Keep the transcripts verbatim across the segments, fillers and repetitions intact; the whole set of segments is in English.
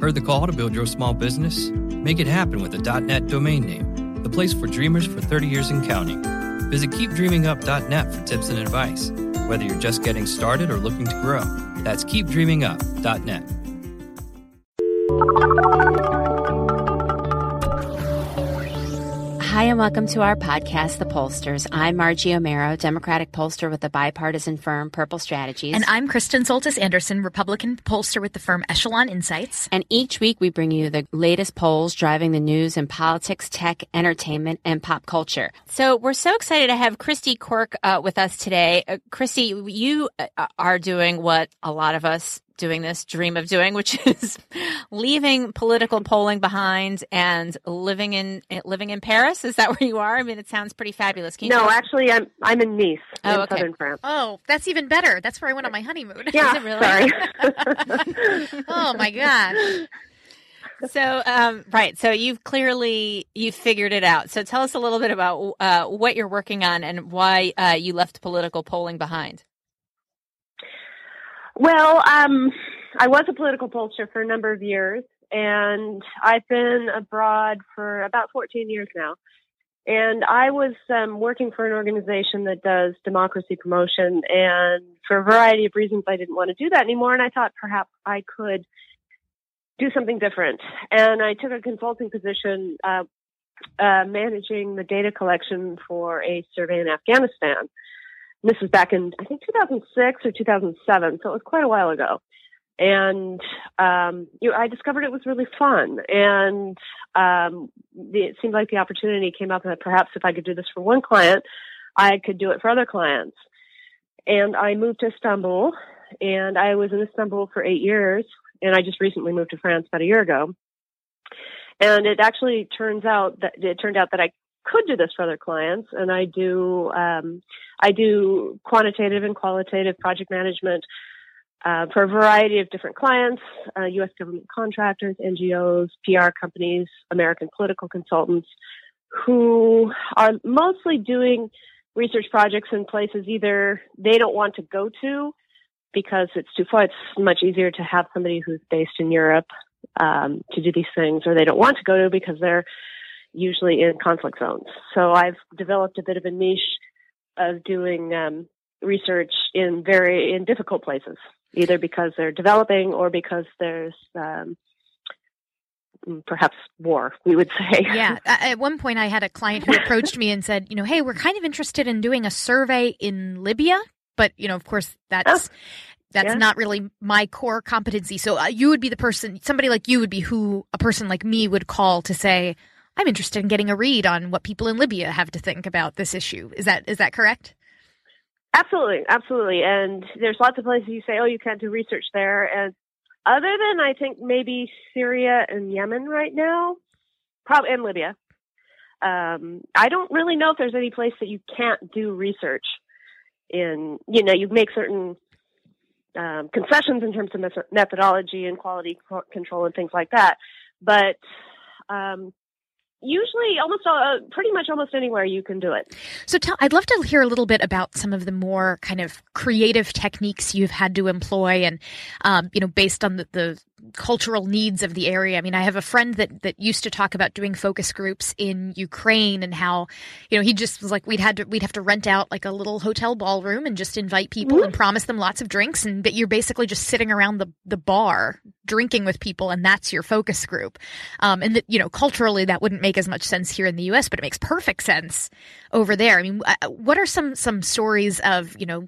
Heard the call to build your small business? Make it happen with a .net domain name, the place for dreamers for thirty years and counting. Visit keep dreaming up dot net for tips and advice, whether you're just getting started or looking to grow. That's keep dreaming up dot net. Hi, and welcome to our podcast, The Pollsters. I'm Margie O'Meara, Democratic pollster with the bipartisan firm Purple Strategies. And I'm Kristen Soltis Anderson, Republican pollster with the firm Echelon Insights. And each week we bring you the latest polls driving the news in politics, tech, entertainment, and pop culture. So we're so excited to have Christy Cork uh, with us today. Uh, Christy, you uh, are doing what a lot of us doing this dream of doing, which is leaving political polling behind and living in living in Paris. Is that where you are? I mean, it sounds pretty fabulous. Can you no, actually, I'm I'm in Nice, oh, in okay. southern France. Oh, that's even better. That's where I went on my honeymoon. Yeah, is it really? Sorry. Oh my gosh. So, um, right. So you've clearly, you've figured it out. So tell us a little bit about uh, what you're working on and why uh, you left political polling behind. Well, um, I was a political pollster for a number of years, and I've been abroad for about fourteen years now. And I was um, working for an organization that does democracy promotion, and for a variety of reasons, I didn't want to do that anymore, and I thought perhaps I could do something different. And I took a consulting position uh, uh, managing the data collection for a survey in Afghanistan. This was back in, I think, two thousand six or two thousand seven, so it was quite a while ago. And um, you know, I discovered it was really fun, and um, it seemed like the opportunity came up that perhaps if I could do this for one client, I could do it for other clients. And I moved to Istanbul, and I was in Istanbul for eight years, and I just recently moved to France about a year ago. And it actually turns out that it turned out that I could do this for other clients, and I do um, I do quantitative and qualitative project management uh, for a variety of different clients, uh, U S government contractors, N G Os, P R companies, American political consultants, who are mostly doing research projects in places either they don't want to go to because it's too far. It's much easier to have somebody who's based in Europe um, to do these things, or they don't want to go to because they're usually in conflict zones. So I've developed a bit of a niche of doing um, research in very in difficult places, either because they're developing or because there's um, perhaps war, we would say. Yeah. At one point I had a client who approached me and said, you know, hey, we're kind of interested in doing a survey in Libya. But, you know, of course, that's oh. That's yeah. not really my core competency. So uh, you would be the person, somebody like you would be who a person like me would call to say, I'm interested in getting a read on what people in Libya have to think about this issue. Is that is that correct? Absolutely, absolutely. And there's lots of places you say, oh, you can't do research there. And other than I think maybe Syria and Yemen right now, probably and Libya, um, I don't really know if there's any place that you can't do research in. You know, you make certain um, concessions in terms of methodology and quality control and things like that, but. Um, Usually, almost uh, pretty much almost anywhere you can do it. So tell, I'd love to hear a little bit about some of the more kind of creative techniques you've had to employ and, um, you know, based on the, the cultural needs of the area. I mean, I have a friend that, that used to talk about doing focus groups in Ukraine and how, you know, he just was like, we'd had to, we'd have to rent out like a little hotel ballroom and just invite people mm-hmm. and promise them lots of drinks. And that you're basically just sitting around the, the bar drinking with people, and that's your focus group. Um, and that, you know, culturally that wouldn't make as much sense here in the U S, but it makes perfect sense over there. I mean, what are some some stories of, you know,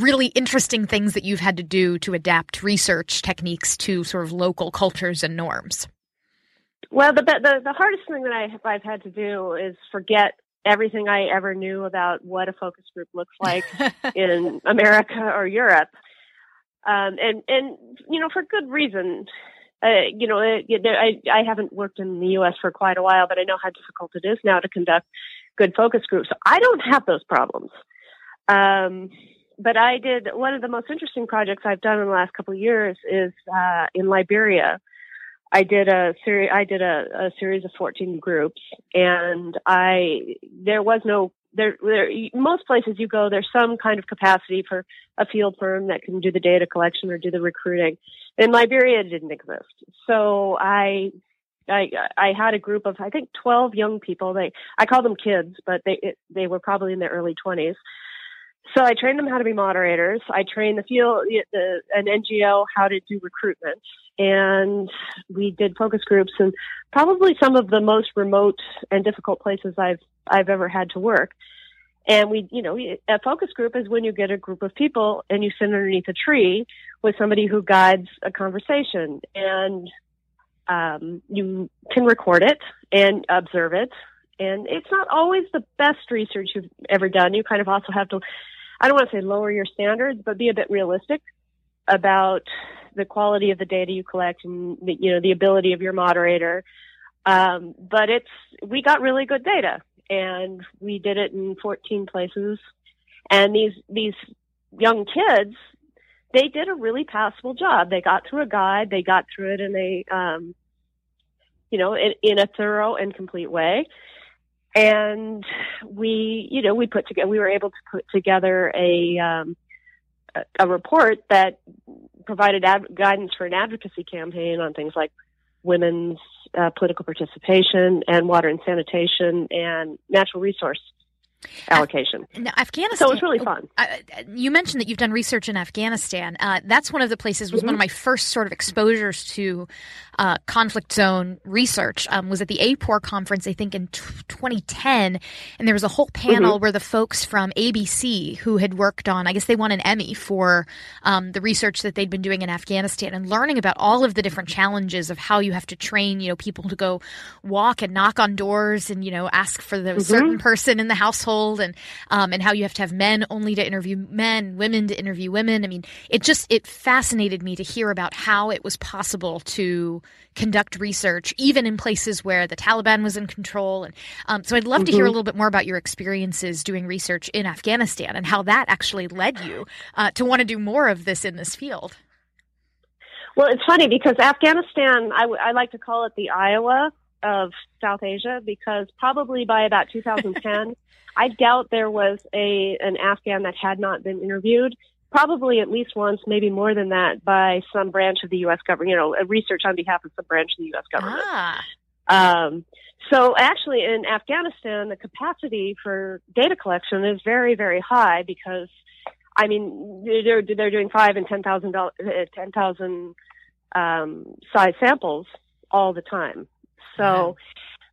really interesting things that you've had to do to adapt research techniques to sort of local cultures and norms? Well, the the, the hardest thing that I have, I've had to do is forget everything I ever knew about what a focus group looks like in America or Europe, um, and and you know, for good reason. Uh, you know, it, it, I, I haven't worked in the U S for quite a while, but I know how difficult it is now to conduct good focus groups. I don't have those problems. Um, but I did one of the most interesting projects I've done in the last couple of years is uh, in Liberia. I did a series. I did a, a series of fourteen groups, and I there was no there, there. Most places you go, there's some kind of capacity for a field firm that can do the data collection or do the recruiting. In Liberia, it didn't exist. So I, I, I had a group of I think twelve young people. They I call them kids, but they it, they were probably in their early twenties. So I trained them how to be moderators. I trained the field, the, an N G O, how to do recruitment, and we did focus groups in probably some of the most remote and difficult places I've I've ever had to work. And we, you know, a focus group is when you get a group of people and you sit underneath a tree with somebody who guides a conversation, and um, you can record it and observe it. And it's not always the best research you've ever done. You kind of also have to, I don't want to say lower your standards, but be a bit realistic about the quality of the data you collect and the, you know, the ability of your moderator. Um, but it's, we got really good data, and we did it in fourteen places. And these, these young kids, they did a really passable job. They got through a guide, they got through it in a, um, you know, in, in a thorough and complete way. And we, you know, we put together, we were able to put together a, um, a, a report that provided ad- guidance for an advocacy campaign on things like women's uh, political participation and water and sanitation and natural resource allocation. Now, Afghanistan. So it was really fun. I, you mentioned that you've done research in Afghanistan. Uh, that's one of the places was mm-hmm. one of my first sort of exposures to uh, conflict zone research um, was at the A P O R conference, I think, in t- twenty ten. And there was a whole panel mm-hmm. where the folks from A B C who had worked on, I guess they won an Emmy for um, the research that they'd been doing in Afghanistan, and learning about all of the different challenges of how you have to train, you know, people to go walk and knock on doors and, you know, ask for the mm-hmm. certain person in the household. And um, and how you have to have men only to interview men, women to interview women. I mean, it just it fascinated me to hear about how it was possible to conduct research, even in places where the Taliban was in control. And um, so I'd love mm-hmm. to hear a little bit more about your experiences doing research in Afghanistan and how that actually led you uh, to want to do more of this in this field. Well, it's funny because Afghanistan, I, w- I like to call it the Iowa of South Asia, because probably by about two thousand ten, I doubt there was a an Afghan that had not been interviewed, probably at least once, maybe more than that, by some branch of the U S government, you know, research on behalf of some branch of the U S government. Ah. Um, so actually in Afghanistan, the capacity for data collection is very, very high because, I mean, they're, they're doing five and ten thousand ten thousand um, size samples all the time. So,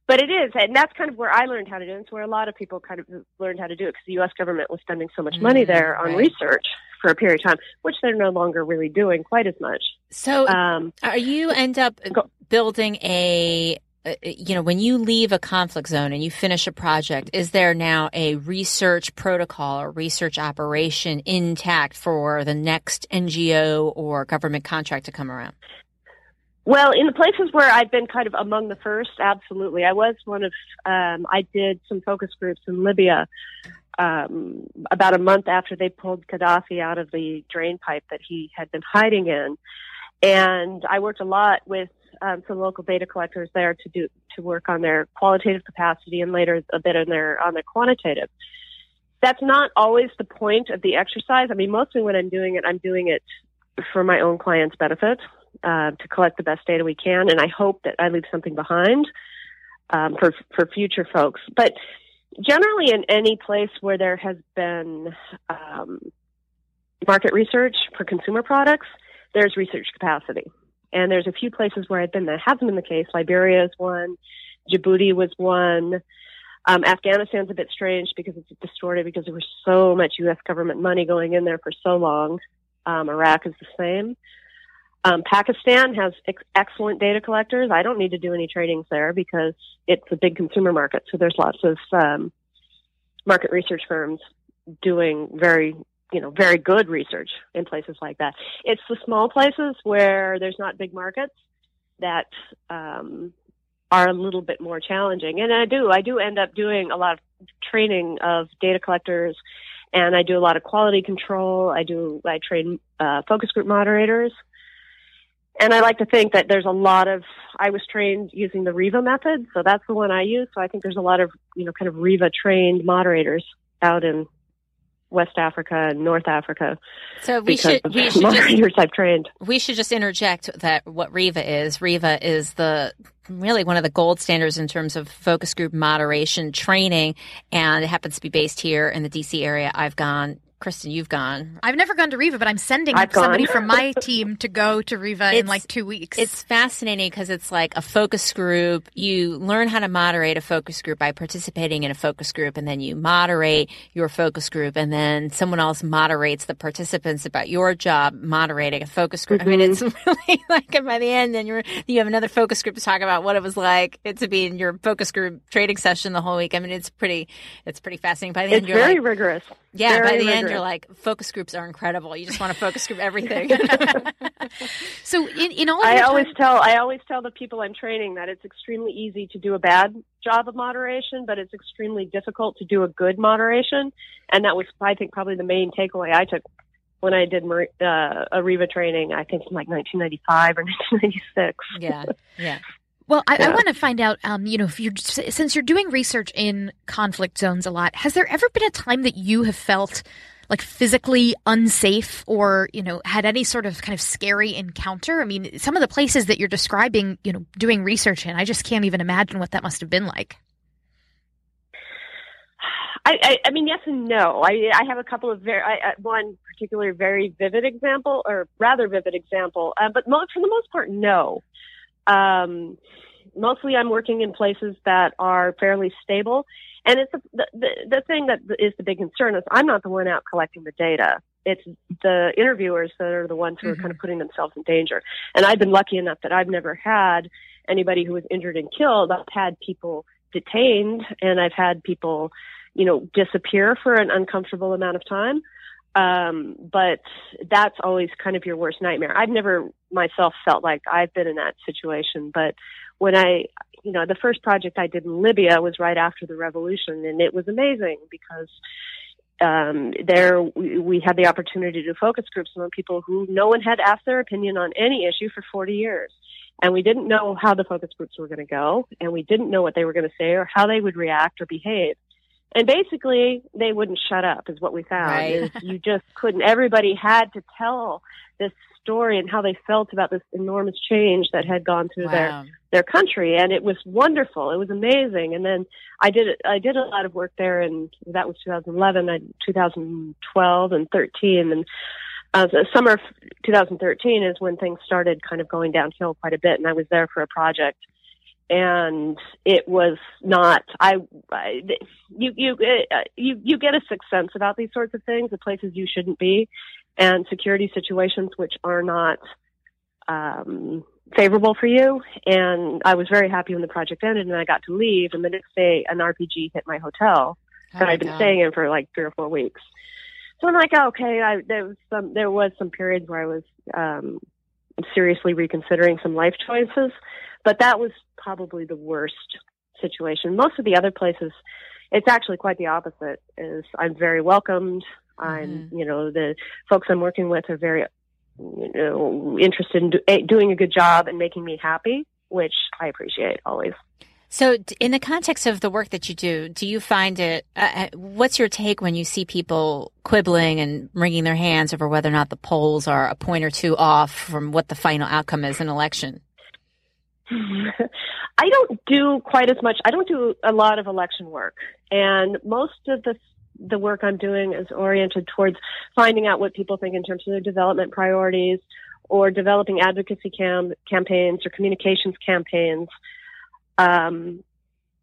but it is, and that's kind of where I learned how to do it. It's where a lot of people kind of learned how to do it, because the U S government was spending so much money there on right. research for a period of time, which they're no longer really doing quite as much. So um, are you end up go- building a, you know, when you leave a conflict zone and you finish a project, is there now a research protocol or research operation intact for the next N G O or government contract to come around? Well, in the places where I've been kind of among the first, absolutely. I was one of, um, I did some focus groups in Libya um, about a month after they pulled Gaddafi out of the drain pipe that he had been hiding in. And I worked a lot with um, some local data collectors there to do, to work on their qualitative capacity, and later a bit on their, on their quantitative. That's not always the point of the exercise. I mean, mostly when I'm doing it, I'm doing it for my own client's benefit. Uh, to collect the best data we can, and I hope that I leave something behind um, for for future folks. But generally, in any place where there has been um, market research for consumer products, there's research capacity, and there's a few places where I've been that hasn't been the case. Liberia is one, Djibouti was one. Um, Afghanistan's a bit strange because it's distorted because there was so much U S government money going in there for so long. Um, Iraq is the same. Um, Pakistan has ex- excellent data collectors. I don't need to do any trainings there because it's a big consumer market. So there's lots of um, market research firms doing very, you know, very good research in places like that. It's the small places where there's not big markets that um, are a little bit more challenging. And I do, I do end up doing a lot of training of data collectors, and I do a lot of quality control. I do, I train uh, focus group moderators. And I like to think that there's a lot of, I was trained using the RIVA method, so that's the one I use. So I think there's a lot of, you know, kind of RIVA trained moderators out in West Africa and North Africa. So we should, we should moderators just, I've trained. We should just interject that what RIVA is. RIVA is the really one of the gold standards in terms of focus group moderation training, and it happens to be based here in the D C area. I've gone. Kristen, you've gone. I've never gone to RIVA, but I'm sending I've somebody from my team to go to RIVA it's, in like two weeks. It's fascinating because it's like a focus group. You learn how to moderate a focus group by participating in a focus group, and then you moderate your focus group, and then someone else moderates the participants about your job moderating a focus group. Mm-hmm. I mean, it's really like, and by the end, then you're, you have another focus group to talk about what it was like to be in your focus group training session the whole week. I mean, it's pretty, it's pretty fascinating. By the it's end, you're very like, rigorous. Yeah, very by the rigorous. end, you're like, focus groups are incredible. You just want to focus group everything. So in, in all, I always time- tell I always tell the people I'm training that it's extremely easy to do a bad job of moderation, but it's extremely difficult to do a good moderation. And that was, I think, probably the main takeaway I took when I did uh, a RIVA training. I think in like nineteen ninety-five or nineteen ninety-six. Yeah, yeah. Well, I, yeah. I want to find out, um, you know, if you since you're doing research in conflict zones a lot, has there ever been a time that you have felt like physically unsafe or, you know, had any sort of kind of scary encounter? I mean, some of the places that you're describing, you know, doing research in, I just can't even imagine what that must have been like. I, I, I mean, yes and no. I, I have a couple of very, I, one particular very vivid example, or rather vivid example, uh, but mo- for the most part, no. Um, mostly I'm working in places that are fairly stable. And it's the, the, the thing that is the big concern is I'm not the one out collecting the data. It's the interviewers that are the ones who mm-hmm. are kind of putting themselves in danger. And I've been lucky enough that I've never had anybody who was injured and killed. I've had people detained, and I've had people, you know, disappear for an uncomfortable amount of time. Um, but that's always kind of your worst nightmare. I've never myself felt like I've been in that situation. But when I, you know, the first project I did in Libya was right after the revolution, and it was amazing because, um, there we, we had the opportunity to do focus groups on people who no one had asked their opinion on any issue for forty years. And we didn't know how the focus groups were going to go, and we didn't know what they were going to say or how they would react or behave. And basically, they wouldn't shut up, is what we found. Right. Is you just couldn't. Everybody had to tell this story and how they felt about this enormous change that had gone through wow. their their country. And it was wonderful. It was amazing. And then I did I did a lot of work there, and that was two thousand eleven, I, two thousand twelve, and thirteen. And uh, the summer of two thousand thirteen is when things started kind of going downhill quite a bit. And I was there for a project. And it was not. I, I you you you you get a sixth sense about these sorts of things, the places you shouldn't be, and security situations which are not um, favorable for you. And I was very happy when the project ended, and I got to leave. And the next day, an R P G hit my hotel oh that I'd been God. staying in for like three or four weeks. So I'm like, okay, I, there was some there was some periods where I was um, seriously reconsidering some life choices. But that was probably the worst situation. Most of the other places, it's actually quite the opposite. Is I'm very welcomed. Mm-hmm. I'm, you know, the folks I'm working with are very, you know, interested in do- doing a good job and making me happy, which I appreciate always. So in the context of the work that you do, do you find it uh, – what's your take when you see people quibbling and wringing their hands over whether or not the polls are a point or two off from what the final outcome is in election? I don't do quite as much. I don't do a lot of election work, and most of the the work I'm doing is oriented towards finding out what people think in terms of their development priorities, or developing advocacy cam- campaigns or communications campaigns. Um,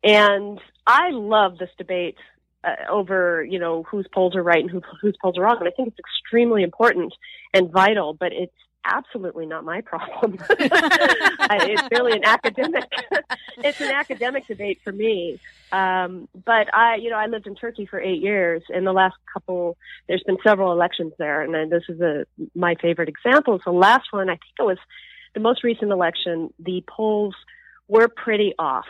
and I love this debate uh, over, you know, whose polls are right and who, whose polls are wrong. And I think it's extremely important and vital, but it's absolutely not my problem. I, it's really an academic. It's an academic debate for me. Um, but I, you know, I lived in Turkey for eight years. In the last couple, there's been several elections there, and this is a, my favorite example. So last one, I think it was the most recent election, the polls were pretty off.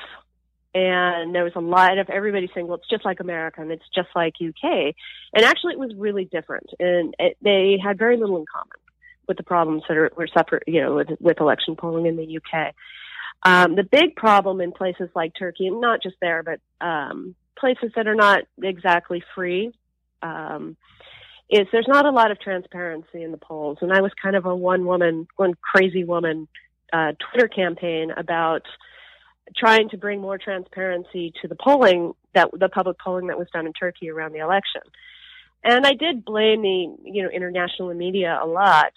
And there was a lot of everybody saying, well, it's just like America and it's just like U K. And actually, it was really different. And it, they had very little in common with the problems that are, were separate, you know, with, with election polling in the U K. Um, the big problem in places like Turkey, and not just there, but um, places that are not exactly free, um, is there's not a lot of transparency in the polls. And I was kind of a one woman, one crazy woman uh, Twitter campaign about trying to bring more transparency to the polling, that the public polling that was done in Turkey around the election. And I did blame the, you know, international media a lot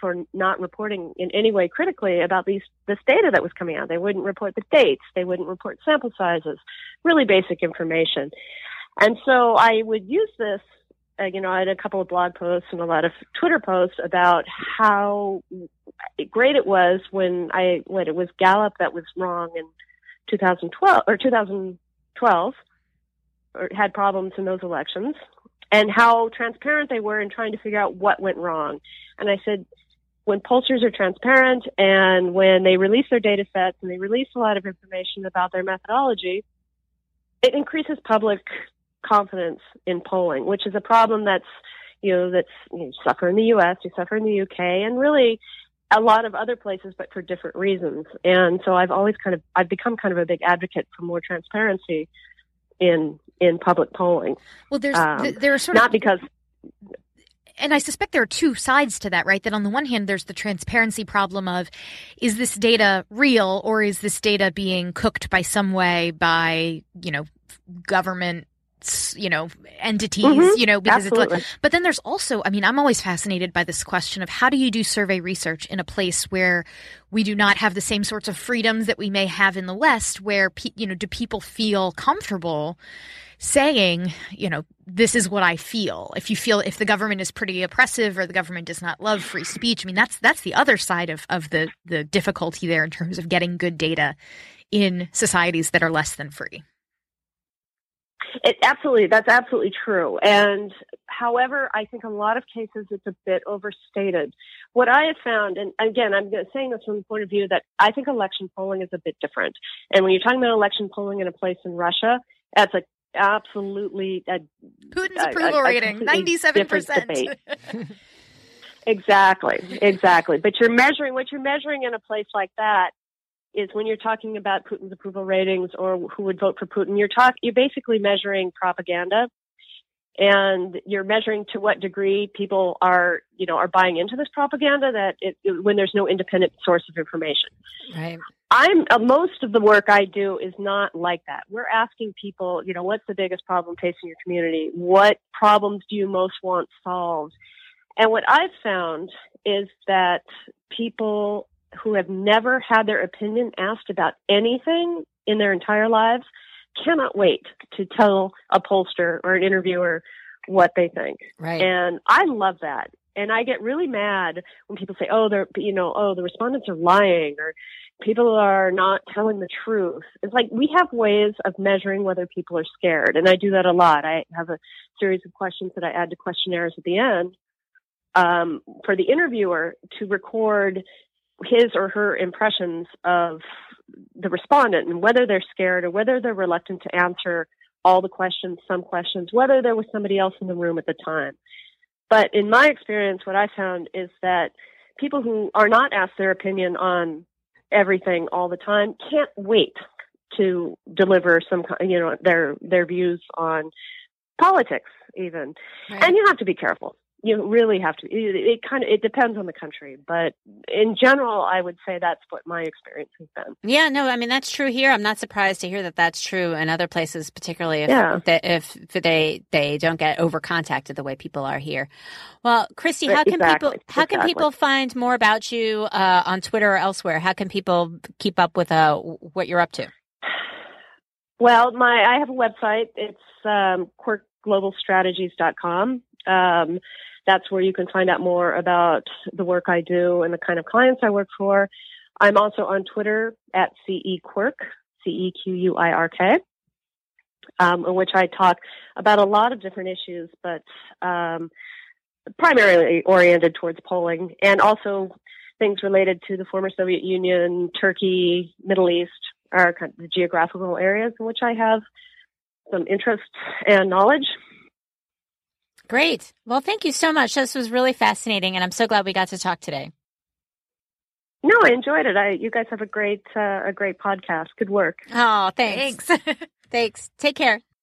for not reporting in any way critically about these, this data that was coming out. They wouldn't report the dates. They wouldn't report sample sizes, really basic information. And so I would use this, uh, you know, I had a couple of blog posts and a lot of Twitter posts about how great it was when I, when it was Gallup that was wrong in twenty twelve or twenty twelve or had problems in those elections, and how transparent they were in trying to figure out what went wrong. And I said, when pollsters are transparent and when they release their data sets and they release a lot of information about their methodology, it increases public confidence in polling, which is a problem that's, you know, that's, you know, you suffer in the U S, you suffer in the U K, and really a lot of other places, but for different reasons. And so I've always kind of, I've become kind of a big advocate for more transparency in in public polling. Well, there's um, there are sort not of not because. And I suspect there are two sides to that, right? That on the one hand, there's the transparency problem of, is this data real, or is this data being cooked by some way by, you know, government, you know, entities, mm-hmm. you know, because Absolutely. It's like, but then there's also, I mean, I'm always fascinated by this question of how do you do survey research in a place where we do not have the same sorts of freedoms that we may have in the West, where, pe- you know, do people feel comfortable saying, you know, this is what I feel? If you feel, if the government is pretty oppressive or the government does not love free speech, I mean, that's, that's the other side of, of the, the difficulty there in terms of getting good data in societies that are less than free. It absolutely, that's absolutely true. And however, I think a lot of cases it's a bit overstated. What I have found, and again, I'm saying this from the point of view that I think election polling is a bit different. And when you're talking about election polling in a place in Russia, that's a absolutely a, Putin's a, approval a, a rating, ninety-seven percent. Exactly, exactly. But you're measuring what you're measuring in a place like that. Is when you're talking about Putin's approval ratings or who would vote for Putin, you're talk you're basically measuring propaganda, and you're measuring to what degree people are, you know, are buying into this propaganda that it, when there's no independent source of information. Right. I'm uh, most of the work I do is not like that. We're asking people, you know, what's the biggest problem facing your community? What problems do you most want solved? And what I've found is that people who have never had their opinion asked about anything in their entire lives cannot wait to tell a pollster or an interviewer what they think. Right. And I love that. And I get really mad when people say, oh, they're, you know, oh, the respondents are lying, or people are not telling the truth. It's like, we have ways of measuring whether people are scared. And I do that a lot. I have a series of questions that I add to questionnaires at the end um, for the interviewer to record his or her impressions of the respondent and whether they're scared or whether they're reluctant to answer all the questions, some questions, whether there was somebody else in the room at the time. But in my experience, what I found is that people who are not asked their opinion on everything all the time can't wait to deliver some, you know, their, their views on politics even. Right. And you have to be careful. You really have to. It kind of it depends on the country, but in general, I would say that's what my experience has been. Yeah, no, I mean that's true here. I'm not surprised to hear that that's true in other places, particularly if yeah. they, if they they don't get over contacted the way people are here. Well, Christy, how can exactly. people how exactly. can people find more about you uh, on Twitter or elsewhere? How can people keep up with uh, what you're up to? Well, my I have a website. It's um, Quirk Global Strategies dot com. Um, that's where you can find out more about the work I do and the kind of clients I work for. I'm also on Twitter at C E Quirk, C E Q U I R K, um, in which I talk about a lot of different issues, but um, primarily oriented towards polling, and also things related to the former Soviet Union, Turkey, Middle East are kind of the geographical areas in which I have some interest and knowledge. Great. Well, thank you so much. This was really fascinating, and I'm so glad we got to talk today. No, I enjoyed it. I, you guys have a great, uh, a great podcast. Good work. Oh, thanks. Thanks. Thanks. Take care.